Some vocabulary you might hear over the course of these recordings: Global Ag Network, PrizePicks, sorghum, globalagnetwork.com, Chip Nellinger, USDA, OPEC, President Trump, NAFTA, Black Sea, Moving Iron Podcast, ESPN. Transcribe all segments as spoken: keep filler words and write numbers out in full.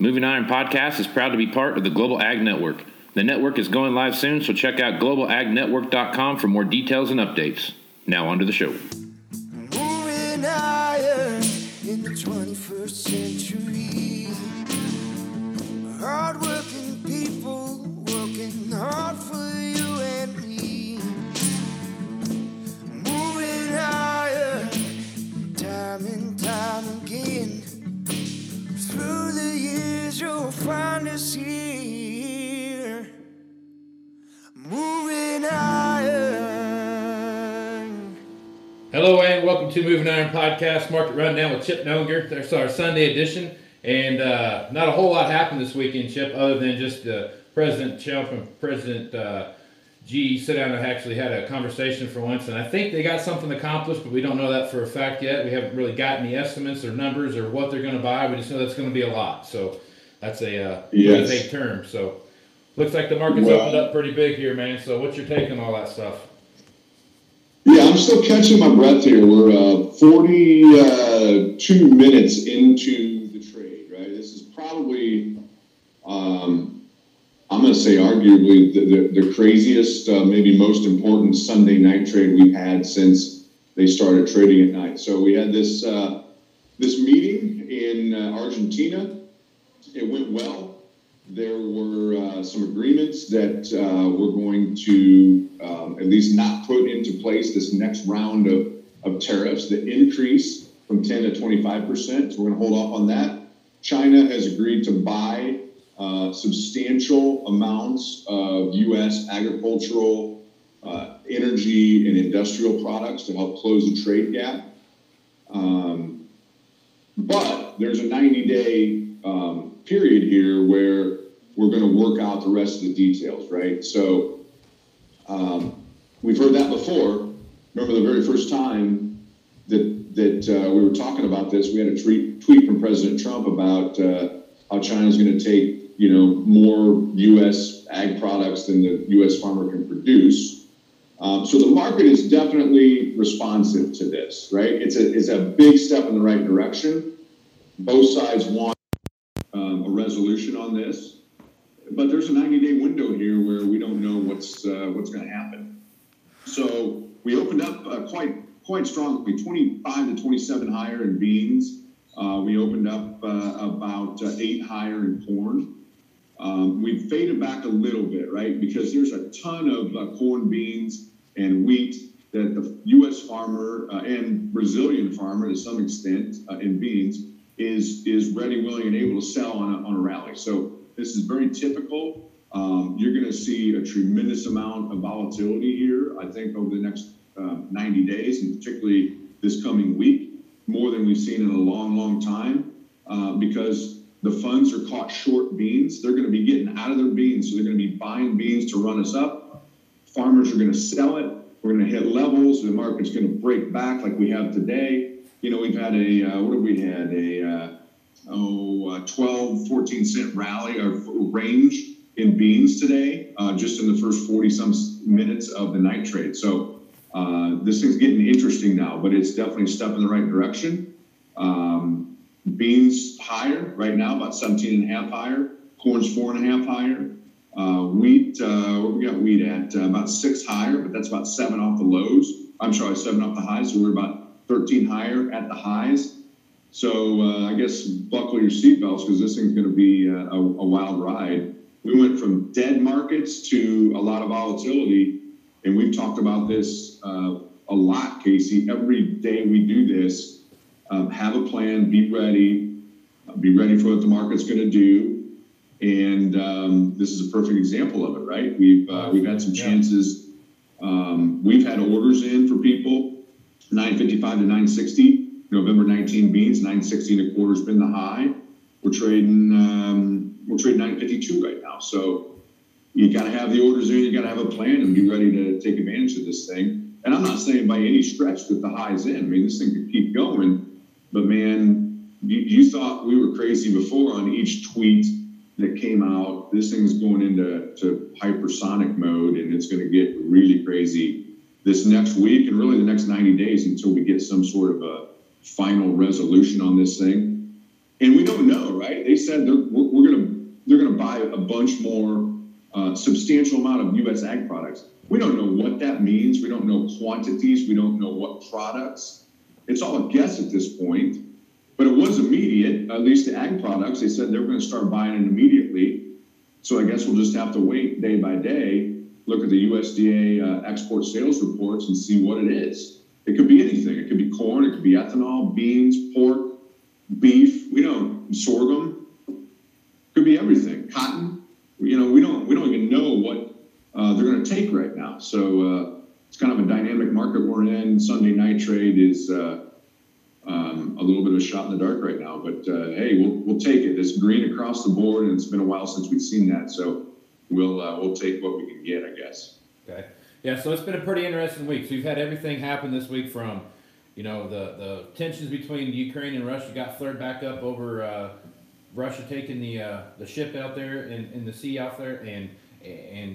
Moving Iron Podcast is proud to be part of the Global Ag Network. The network is going live soon, so check out global ag network dot com for more details and updates. Now on to the show. Moving iron in the twenty-first century. Hard-working people working hard for you and me. Moving higher, time and time again. Through the years you'll find us here. Moving iron. Hello and welcome to Moving Iron Podcast Market Rundown with Chip Nellinger. That's our Sunday edition. And uh, not a whole lot happened this weekend, Chip, other than just uh, President Trump and President uh, G sit down and actually had a conversation for once. And I think they got something accomplished, but we don't know that for a fact yet. We haven't really gotten the estimates or numbers or what they're going to buy. We just know that's going to be a lot. So that's a uh, yes. big term. So looks like the market's well, opened up pretty big here, man. So what's your take on all that stuff? Yeah, I'm still catching my breath here. We're uh, forty-two minutes into probably, um, I'm going to say arguably the, the, the craziest, uh, maybe most important Sunday night trade we've had since they started trading at night. So we had this uh, this meeting in uh, Argentina. It went well. There were uh, some agreements that uh, we're going to um, at least not put into place this next round of, of tariffs, the increase from ten to twenty-five percent. So we're going to hold off on that. China has agreed to buy uh, substantial amounts of U S agricultural, uh, energy, and industrial products to help close the trade gap. Um, but there's a ninety-day um, period here where we're going to work out the rest of the details, right? So um, we've heard that before. Remember the very first time that that uh, we were talking about this, we had a tweet, tweet from President Trump about uh, how China's going to take, you know, more U S ag products than the U S farmer can produce. Um, so the market is definitely responsive to this, right? It's a it's a big step in the right direction. Both sides want um, a resolution on this, but there's a ninety-day window here where we don't know what's uh, what's going to happen. So we opened up uh, quite. Quite strongly, twenty-five to twenty-seven higher in beans. Uh, we opened up uh, about uh, eight higher in corn. Um, we've faded back a little bit, right? Because there's a ton of uh, corn, beans, and wheat that the U S farmer uh, and Brazilian farmer, to some extent, uh, in beans, is is ready, willing, and able to sell on a, on a rally. So this is very typical. Um, you're going to see a tremendous amount of volatility here, I think, over the next Uh, ninety days, and particularly this coming week, more than we've seen in a long, long time, uh, because the funds are caught short beans. They're going to be getting out of their beans, so they're going to be buying beans to run us up. Farmers are going to sell it. We're going to hit levels. The market's going to break back like we have today. You know, we've had a, uh, what have we had, a, uh, oh, a twelve, fourteen cent rally or range in beans today, uh, just in the first forty-some minutes of the night trade. So Uh, this thing's getting interesting now, but it's definitely a step in the right direction. Um, beans higher right now, about seventeen and a half higher. Corn's four and a half higher. Uh, wheat, uh, we got wheat at uh, about six higher, but that's about seven off the lows. I'm sorry, seven off the highs. So we're about thirteen higher at the highs. So uh, I guess buckle your seatbelts because this thing's going to be a, a, a wild ride. We went from dead markets to a lot of volatility. And we've talked about this uh, a lot, Casey. Every day we do this, um, have a plan, be ready, uh, be ready for what the market's going to do. And um, this is a perfect example of it, right? We've uh, we've had some chances. Um, we've had orders in for people, nine fifty-five to nine sixty, November nineteenth beans, nine sixty and a quarter's been the high. We're trading um, we're trading nine fifty-two right now, so. You got to have the orders in, you got to have a plan and be ready to take advantage of this thing. And I'm not saying by any stretch that the high's in. I mean, this thing could keep going. But, man, you, you thought we were crazy before on each tweet that came out. This thing's going into to hypersonic mode, and it's going to get really crazy this next week and really the next ninety days until we get some sort of a final resolution on this thing. And we don't know. right? They said they're, we're going to they're going to buy a bunch more uh, substantial amount of U S ag products. We don't know what that means. We don't know quantities. We don't know what products. It's all a guess at this point. But it was immediate, at least the ag products. They said they were going to start buying it immediately. So I guess we'll just have to wait day by day, look at the U S D A uh, export sales reports and see what it is. It could be anything. It could be corn. It could be ethanol, beans, pork, beef. We don't sorghum. Could be everything. Cotton. You know, we don't we don't even know what uh, they're going to take right now. So uh, it's kind of a dynamic market we're in. Sunday night trade is Uh, Um, a little bit of a shot in the dark right now, but uh, hey, we'll we'll take it. It's green across the board, and it's been a while since we've seen that, so we'll uh, we'll take what we can get, I guess. Okay, yeah. So it's been a pretty interesting week. So you've had everything happen this week from, you know, the the tensions between Ukraine and Russia got flared back up over uh, Russia taking the uh, the ship out there in, in the sea out there and and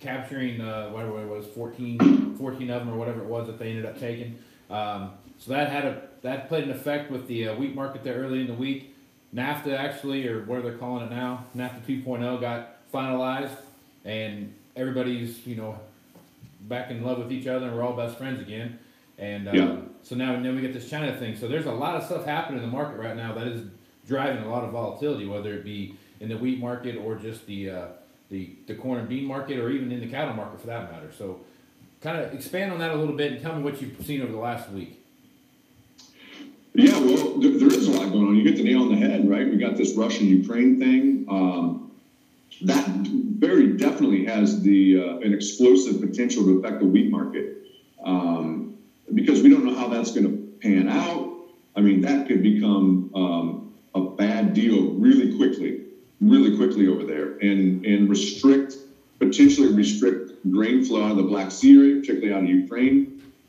capturing uh, whatever it was fourteen, fourteen of them or whatever it was that they ended up taking. Um, so that had a that played an effect with the uh, wheat market there early in the week. NAFTA actually, or what are they calling it now, NAFTA two point oh got finalized, and everybody's, you know, back in love with each other, and we're all best friends again. And um, yeah. so now and then we get this China thing. So there's a lot of stuff happening in the market right now that is driving a lot of volatility, whether it be in the wheat market or just the uh, the, the corn and bean market, or even in the cattle market for that matter. So kind of expand on that a little bit and tell me what you've seen over the last week. Yeah, well, there, there is a lot going on. You hit the nail on the head, right? We got this Russian-Ukraine thing. Um, that very definitely has the uh, an explosive potential to affect the wheat market um, because we don't know how that's going to pan out. I mean, that could become um, a bad deal really quickly, really quickly over there, and and restrict, potentially restrict grain flow out of the Black Sea area, particularly out of Ukraine.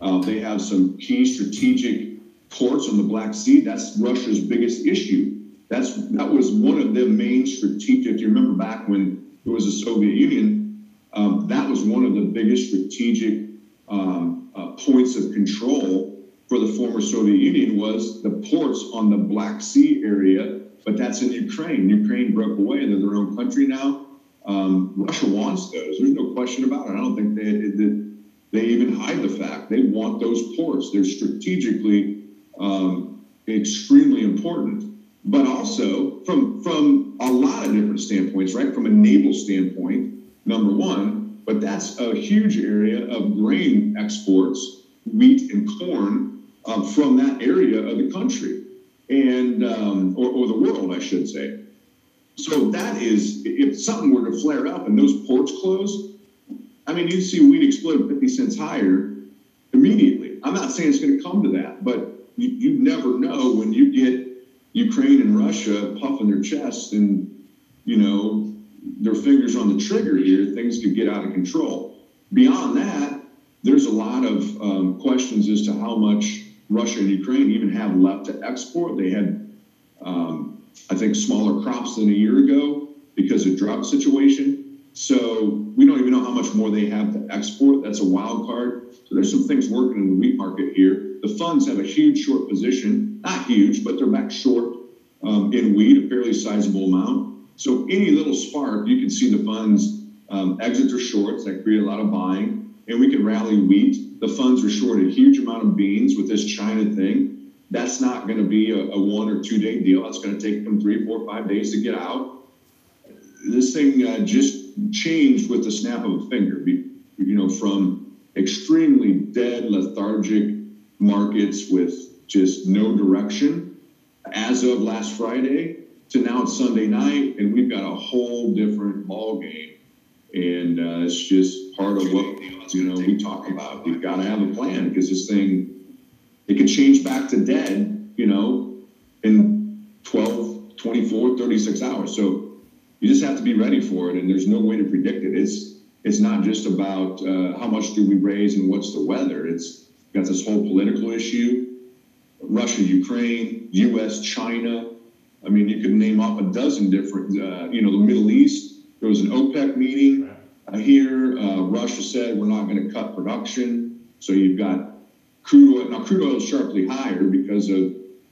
Uh, they have some key strategic ports on the Black Sea. That's Russia's biggest issue. That's that was one of their main strategic. If you remember back when it was the Soviet Union, um, that was one of the biggest strategic um, uh, points of control for the former Soviet Union was the ports on the Black Sea area. But that's in Ukraine. Ukraine broke away. They're their own country now. Um, Russia wants those. There's no question about it. I don't think they they, they even hide the fact they want those ports. They're strategically Um, extremely important, but also from from a lot of different standpoints, right? From a naval standpoint, number one, but that's a huge area of grain exports, wheat and corn um, from that area of the country and um, or, or the world, I should say. So that is, if something were to flare up and those ports close, I mean, you'd see wheat explode fifty cents higher immediately. I'm not saying it's going to come to that, but You, you never know when you get Ukraine and Russia puffing their chests and, you know, their fingers on the trigger here, things could get out of control. Beyond that, there's a lot of um, questions as to how much Russia and Ukraine even have left to export. They had, um, I think, smaller crops than a year ago because of drought situation. So we don't even know how much more they have to export. That's a wild card. So there's some things working in the wheat market here. The funds have a huge short position, not huge, but they're back short um, in wheat, a fairly sizable amount. So any little spark, you can see the funds um, exit their shorts. That create a lot of buying, and we can rally wheat. The funds are short a huge amount of beans with this China thing. That's not going to be a, a one or two day deal. That's going to take them three, four, five days to get out. This thing uh, just changed with the snap of a finger, you know, from extremely dead, lethargic markets with just no direction as of last Friday to now it's Sunday night, and we've got a whole different ball game. And uh, it's just part of what, you know, we talk about. We've got to have a plan because this thing, it could change back to dead, you know, in twelve, twenty-four, thirty-six hours. So you just have to be ready for it, and there's no way to predict it. It's, it's not just about uh, how much do we raise and what's the weather. It's got this whole political issue, Russia, Ukraine, U S, China. I mean, you could name off a dozen different, uh, you know, the Middle East. There was an OPEC meeting uh, here. Uh, Russia said, we're not going to cut production. So you've got crude oil. Now, crude oil is sharply higher because of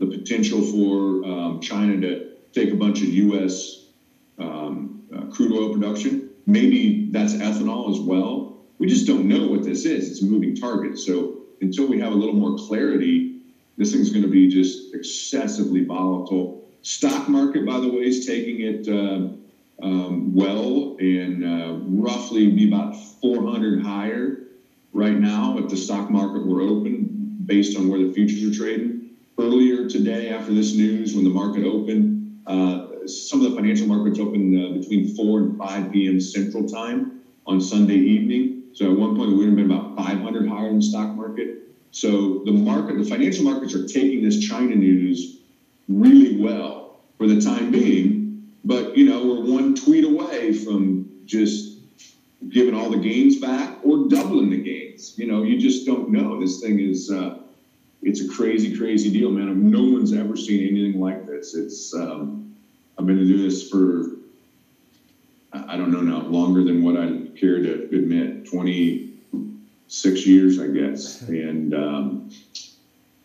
the potential for um, China to, take a bunch of U S um, uh, crude oil production. Maybe that's ethanol as well. We just don't know what this is. It's a moving target. So until we have a little more clarity, this thing's going to be just excessively volatile. Stock market, by the way, is taking it uh, um, well and uh, roughly be about four hundred higher right now if the stock market were open based on where the futures are trading. Earlier today, after this news, when the market opened, uh, some of the financial markets opened uh, between four and five p.m. Central Time on Sunday evening. So at one point, we would have been about five hundred higher in the stock market. So the market, the financial markets are taking this China news really well for the time being. But, you know, we're one tweet away from just giving all the gains back or doubling the gains. You know, you just don't know. This thing is... Uh, It's a crazy, crazy deal, man. No one's ever seen anything like this. It's um, I've been to do this for, I don't know now, longer than what I care to admit, twenty-six years, I guess. And um,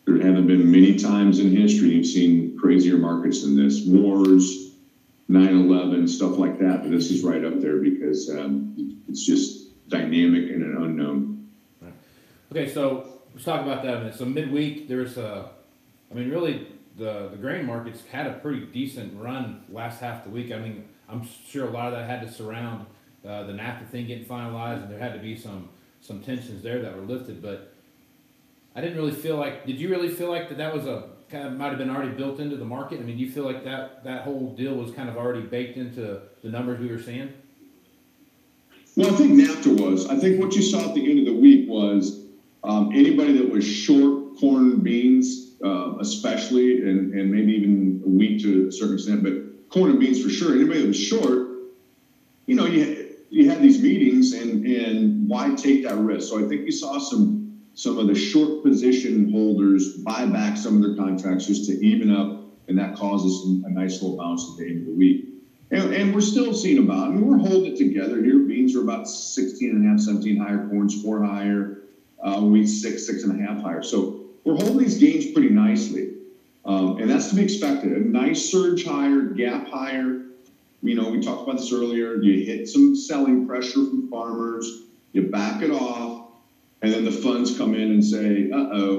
there haven't been many times in history you've seen crazier markets than this. Wars, nine eleven, stuff like that. But this is right up there because um, it's just dynamic and an unknown. Okay, so... let's talk about that a minute. So midweek, there's a, I mean, really, the, the grain markets had a pretty decent run last half the week. I mean, I'm sure a lot of that had to surround uh, the NAFTA thing getting finalized, and there had to be some some tensions there that were lifted. But I didn't really feel like, did you really feel like that that was a, kind of might have been already built into the market? I mean, do you feel like that, that whole deal was kind of already baked into the numbers we were seeing? Well, I think NAFTA was. I think what you saw at the end of the week was, Um, anybody that was short corn, beans, uh, especially, and, and maybe even wheat to a certain extent, but corn and beans for sure. Anybody that was short, you know, you had, you had these meetings, and, and why take that risk? So I think you saw some some of the short position holders buy back some of their contracts just to even up, and that causes a nice little bounce at the end of the week. And, and we're still seeing about, I mean, we're holding it together here. Beans are about sixteen and a half, seventeen higher, corn's four higher. Uh, week six, six and a half higher. So we're holding these gains pretty nicely. Um, and that's to be expected. A nice surge higher, gap higher. You know, we talked about this earlier. You hit some selling pressure from farmers. You back it off. And then the funds come in and say, uh-oh,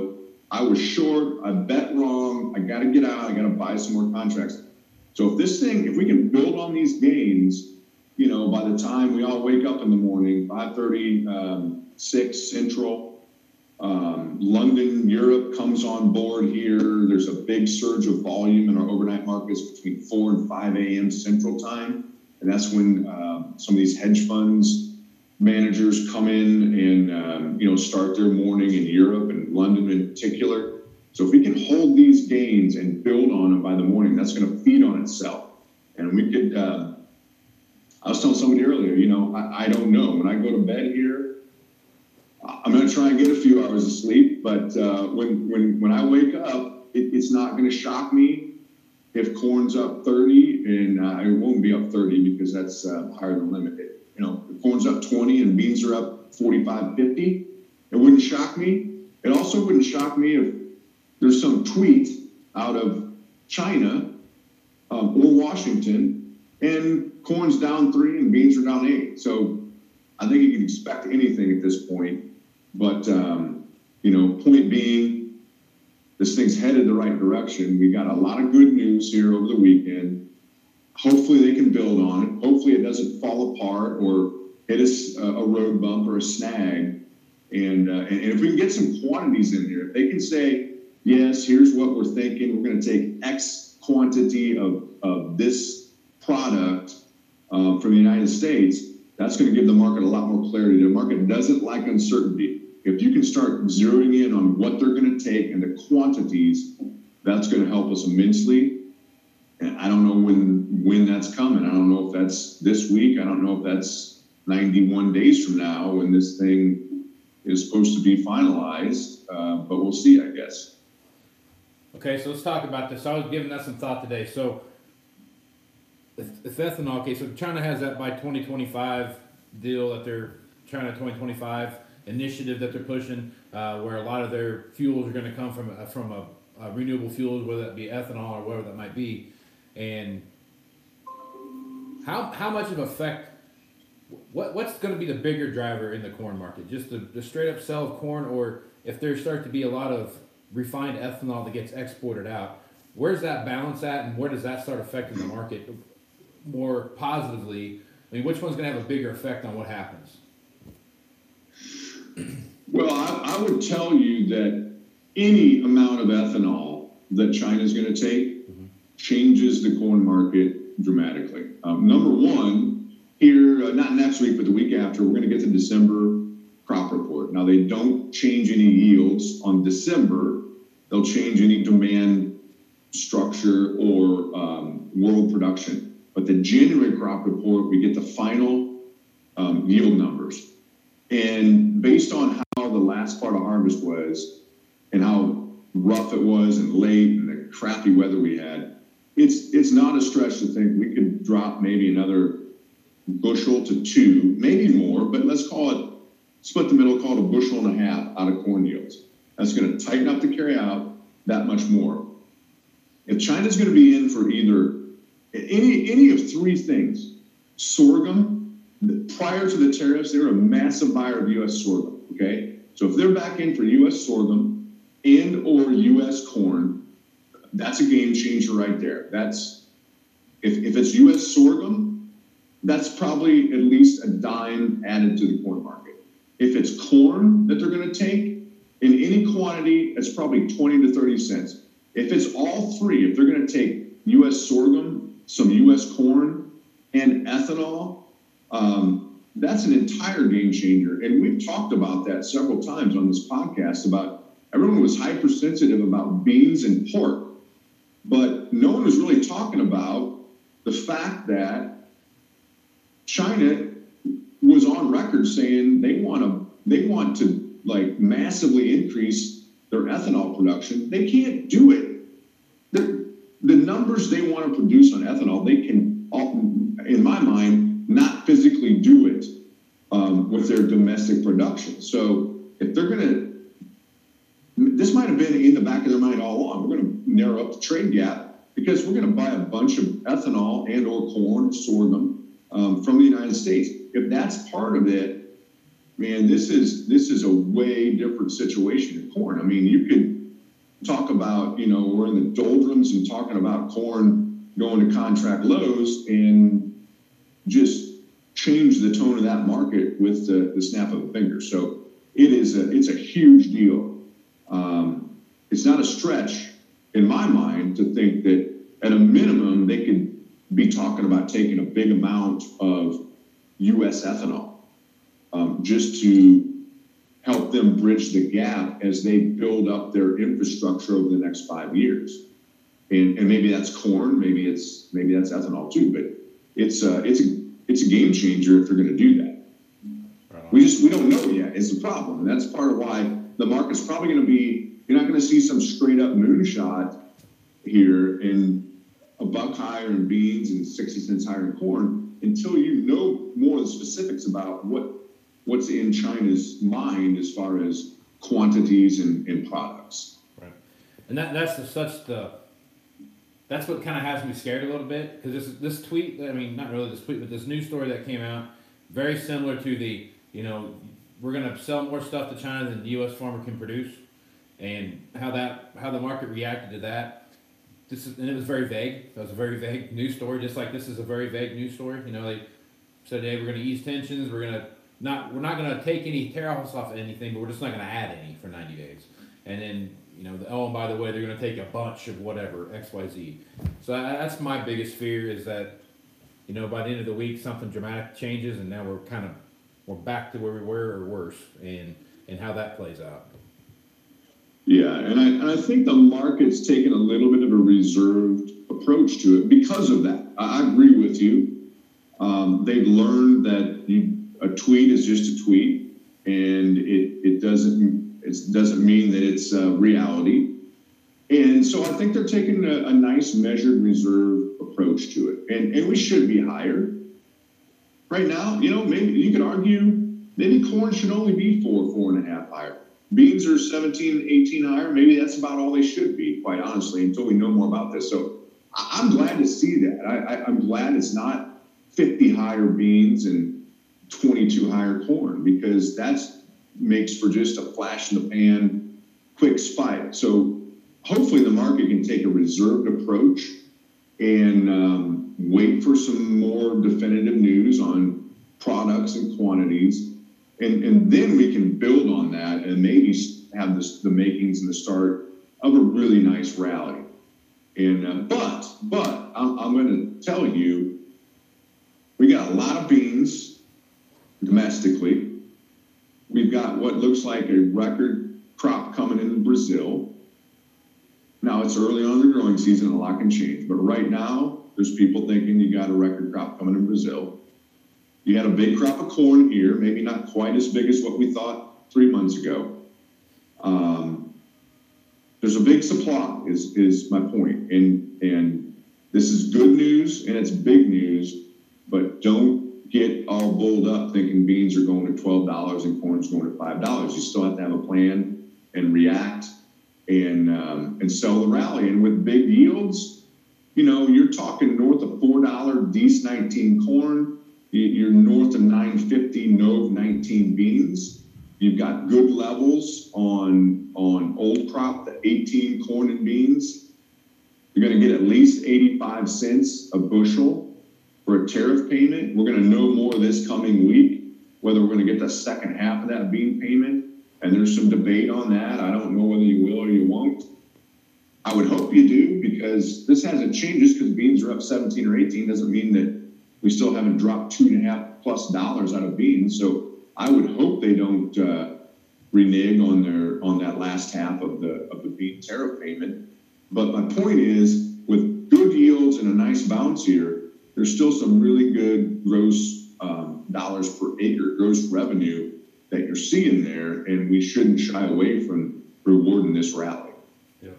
I was short. I bet wrong. I got to get out. I got to buy some more contracts. So if this thing, if we can build on these gains, you know, by the time we all wake up in the morning, five thirty, um, six Central, Um, London, Europe comes on board here. There's a big surge of volume in our overnight markets between four and five a.m. Central Time. And that's when uh, some of these hedge funds managers come in and, um, you know, start their morning in Europe and London in particular. So if we can hold these gains and build on them by the morning, that's going to feed on itself. And we could, uh, I was telling somebody earlier, you know, I, I don't know. When I go to bed here, I'm going to try and get a few hours of sleep, but uh, when when when I wake up, it, it's not going to shock me if corn's up thirty, and uh, it won't be up thirty because that's uh, higher than limited. You know, if corn's up twenty and beans are up forty-five, fifty, it wouldn't shock me. It also wouldn't shock me if there's some tweet out of China um, or Washington, and corn's down three and beans are down eight. So I think you can expect anything at this point. But, um, you know, point being, this thing's headed the right direction. We got a lot of good news here over the weekend. Hopefully they can build on it. Hopefully it doesn't fall apart or hit us a, a road bump or a snag. And, uh, and and if we can get some quantities in here, if they can say, yes, here's what we're thinking. We're going to take X quantity of, of this product uh, from the United States. That's going to give the market a lot more clarity. The market doesn't like uncertainty. If you can start zeroing in on what they're going to take and the quantities, that's going to help us immensely. And I don't know when when that's coming. I don't know if that's this week. I don't know if that's ninety-one days from now when this thing is supposed to be finalized. Uh, but we'll see, I guess. Okay, so let's talk about this. I was giving that some thought today. So. If ethanol, okay, so China has that by twenty twenty-five deal that they're, China twenty twenty-five initiative that they're pushing, uh, where a lot of their fuels are going to come from, from a, a renewable fuels, whether that be ethanol or whatever that might be. And how how much of an effect, what what's going to be the bigger driver in the corn market? Just the, the straight up sell of corn, or if there start to be a lot of refined ethanol that gets exported out, where's that balance at, and where does that start affecting the market more positively? I mean, which one's going to have a bigger effect on what happens? Well, I, I would tell you that any amount of ethanol that China's going to take mm-hmm. changes the corn market dramatically. Um, number one, here, uh, not next week, but the week after, we're going to get the December crop report. Now, they don't change any yields on December. They'll change any demand structure or um, world production. But the January crop report, we get the final um, yield numbers. And based on how the last part of harvest was and how rough it was and late and the crappy weather we had, it's it's not a stretch to think we could drop maybe another bushel to two, maybe more, but let's call it, split the middle, call it a bushel and a half out of corn yields. That's going to tighten up the carry out that much more. If China's going to be in for either any any of three things, sorghum, prior to the tariffs, they were a massive buyer of U S sorghum, okay? So if they're back in for U S sorghum and or U S corn, that's a game changer right there. That's, if, if it's U S sorghum, that's probably at least a dime added to the corn market. If it's corn that they're going to take, in any quantity, it's probably twenty to thirty cents. If it's all three, if they're going to take U S sorghum, some U S corn, and ethanol, Um, that's an entire game changer. And we've talked about that several times on this podcast about everyone was hypersensitive about beans and pork, but no one was really talking about the fact that China was on record saying they want to, they want to like massively increase their ethanol production. They can't do it. The, the numbers they want to produce on ethanol, they can, in my mind, not physically do it um, with their domestic production. So if they're going to, this might have been in the back of their mind all along, we're going to narrow up the trade gap because we're going to buy a bunch of ethanol and or corn, sorghum um, from the United States. If that's part of it, man, this is this is a way different situation in corn. I mean, you could talk about, you know, we're in the doldrums and talking about corn going to contract lows and just change the tone of that market with the, the snap of a finger. So it is a, it's a huge deal. Um, it's not a stretch in my mind to think that at a minimum, they could be talking about taking a big amount of U S ethanol um, just to help them bridge the gap as they build up their infrastructure over the next five years. And, and maybe that's corn, maybe it's, maybe that's ethanol too, but It's a, it's a, it's a game changer if they're going to do that. Right. We just, we don't know yet is the problem. And that's part of why the market's probably going to be, you're not going to see some straight up moonshot here in a buck higher in beans and sixty cents higher in corn until you know more of the specifics about what, what's in China's mind as far as quantities and, and products. Right. And that, that's the, such the, That's what kind of has me scared a little bit, because this this tweet, I mean, not really this tweet, but this news story that came out, very similar to the, you know, we're going to sell more stuff to China than the U S farmer can produce, and how that how the market reacted to that. This is, and it was very vague. That was a very vague news story, just like this is a very vague news story. You know, they said, hey, we're going to ease tensions. We're going to not we're not going to take any tariffs off of anything, but we're just not going to add any for ninety days, and then. You know, the, oh, and by the way, they're going to take a bunch of whatever, X Y Z. So I, that's my biggest fear is that, you know, by the end of the week, something dramatic changes, and now we're kind of, we're back to where we were or worse, and, and how that plays out. Yeah, and I, and I think the market's taken a little bit of a reserved approach to it because of that. I, I agree with you. Um, they've learned that you, a tweet is just a tweet, and it, it doesn't... It doesn't mean that it's uh, reality. And so I think they're taking a, a nice measured reserve approach to it. And, and we should be higher. Right now, you know, maybe you could argue, maybe corn should only be four, four and a half higher. Beans are seventeen, eighteen higher. Maybe that's about all they should be, quite honestly, until we know more about this. So I'm glad to see that. I, I, I'm glad it's not fifty higher beans and twenty-two higher corn, because that makes for just a flash in the pan, quick spike. So hopefully the market can take a reserved approach and um, wait for some more definitive news on products and quantities. And, and then we can build on that and maybe have this, the makings and the start of a really nice rally. And uh, but but I'm, I'm going to tell you, we got a lot of beans domestically. We've got what looks like a record crop coming in Brazil. Now, it's early on in the growing season, a lot can change. But right now, there's people thinking you got a record crop coming in Brazil. You had a big crop of corn here, maybe not quite as big as what we thought three months ago. Um, there's a big supply is, is my point. And, and this is good news and it's big news, but don't get all bulled up thinking beans are going to twelve dollars and corn's going to five dollars. You still have to have a plan and react and, um, and sell the rally. And with big yields, you know, you're talking north of four dollars D S nineteen corn. You're north of nine fifty, Nov nineteen beans. You've got good levels on, on old crop, the eighteen corn and beans. You're going to get at least eighty-five cents a bushel for a tariff payment. We're going to know more this coming week, whether we're going to get the second half of that bean payment. And there's some debate on that. I don't know whether you will or you won't. I would hope you do, because this hasn't changed. Just because beans are up seventeen or eighteen doesn't mean that we still haven't dropped two and a half plus dollars out of beans. So I would hope they don't uh, renege on their on that last half of the of the bean tariff payment. But my point is, with good yields and a nice bounce here, there's still some really good gross um, dollars per acre, gross revenue that you're seeing there, and we shouldn't shy away from rewarding this rally. Yeah.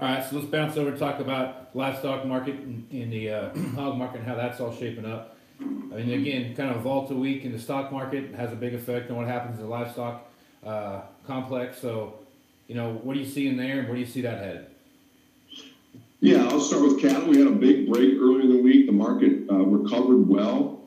All right, so let's bounce over and talk about livestock market and, and the uh, hog market and how that's all shaping up. I mean, again, kind of a volatile week in the stock market has a big effect on what happens in the livestock uh, complex. So, you know, what do you see in there, and where do you see that headed? Yeah, I'll start with cattle. We had a big break earlier in the week. The market uh, recovered well.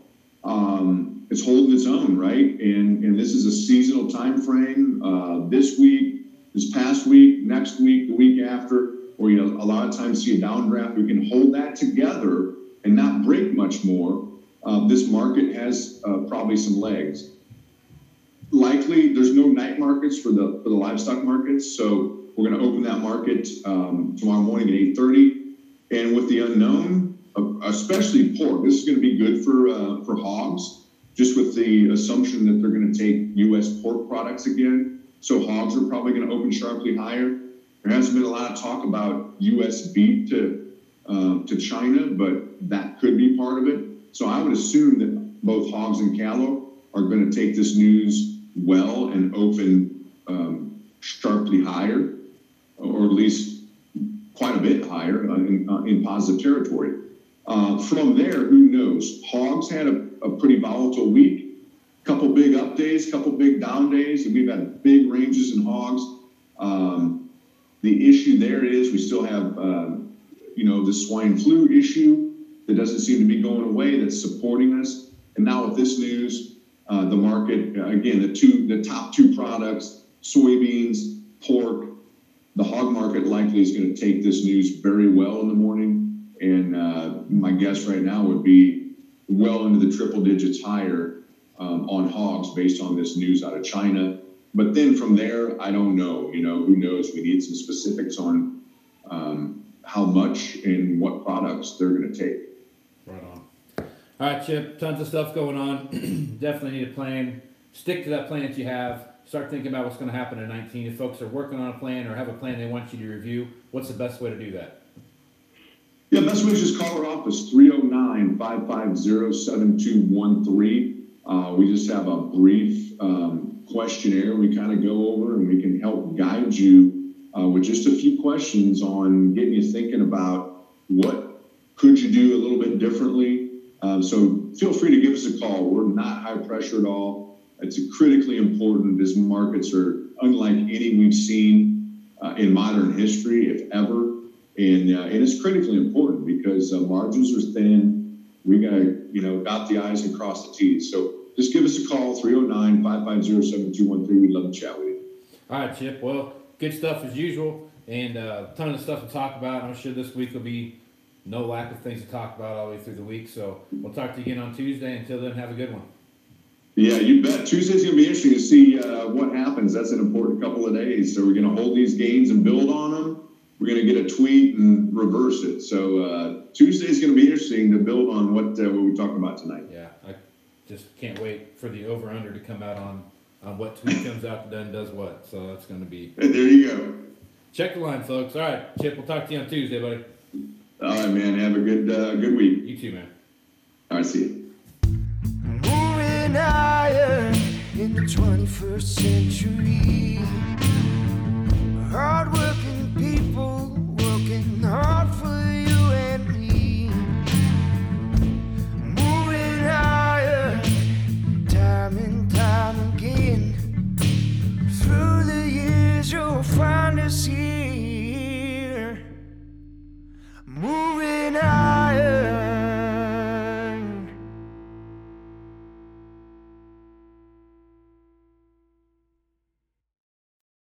Um, it's holding its own, right? And and this is a seasonal time frame. Uh, this week, this past week, next week, the week after, or you know, a lot of times see a downdraft. We can hold that together and not break much more. Uh, this market has uh, probably some legs. Likely, there's no night markets for the for the livestock markets, so we're going to open that market um, tomorrow morning at eight thirty. And with the unknown, especially pork, this is going to be good for uh, for hogs, just with the assumption that they're going to take U S pork products again. So hogs are probably going to open sharply higher. There hasn't been a lot of talk about U S beef to uh, to China, but that could be part of it. So I would assume that both hogs and cattle are going to take this news well and open um, sharply higher, or at least quite a bit higher uh, in, uh, in positive territory. Uh, from there, who knows? Hogs had a, a pretty volatile week, couple big up days, couple big down days, and we've had big ranges in hogs. Um, the issue there is we still have, uh, you know, the swine flu issue. That doesn't seem to be going away, that's supporting us. And now with this news, uh, the market, again, the two, the top two products, soybeans, pork, the hog market likely is going to take this news very well in the morning. And uh, my guess right now would be well into the triple digits higher um, on hogs based on this news out of China. But then from there, I don't know, you know, who knows? We need some specifics on um, how much and what products they're going to take. Right on. All right, Chip, tons of stuff going on. Definitely need a plan. Stick to that plan that you have. Start thinking about what's going to happen in nineteen. If folks are working on a plan or have a plan they want you to review, what's the best way to do that? Yeah, best way is just call our office, three oh nine, five five zero, seven two one three. Uh, we just have a brief um, questionnaire we kind of go over, and we can help guide you uh, with just a few questions on getting you thinking about what could you do a little bit differently? Um, so feel free to give us a call. We're not high pressure at all. It's critically important. These markets are unlike any we've seen uh, in modern history, if ever. And uh, and it's critically important because uh, margins are thin. We got to, you know, dot the I's and cross the T's. So just give us a call, three oh nine, five five zero, seven two one three. We'd love to chat with you. All right, Chip. Well, good stuff as usual, and uh, a ton of stuff to talk about. I'm sure this week will be no lack of things to talk about all the way through the week. So we'll talk to you again on Tuesday. Until then, have a good one. Yeah, you bet. Tuesday's going to be interesting to see uh, what happens. That's an important couple of days. So we're going to hold these gains and build on them. We're going to get a tweet and reverse it. So uh, Tuesday's going to be interesting to build on what uh, what we talked about tonight. Yeah, I just can't wait for the over-under to come out on, on what tweet comes out and does what. So that's going to be... And there you go. Check the line, folks. All right, Chip, we'll talk to you on Tuesday, buddy. All right, man. Have a good, uh, good week. You too, man. All right, see you. In the twenty-first century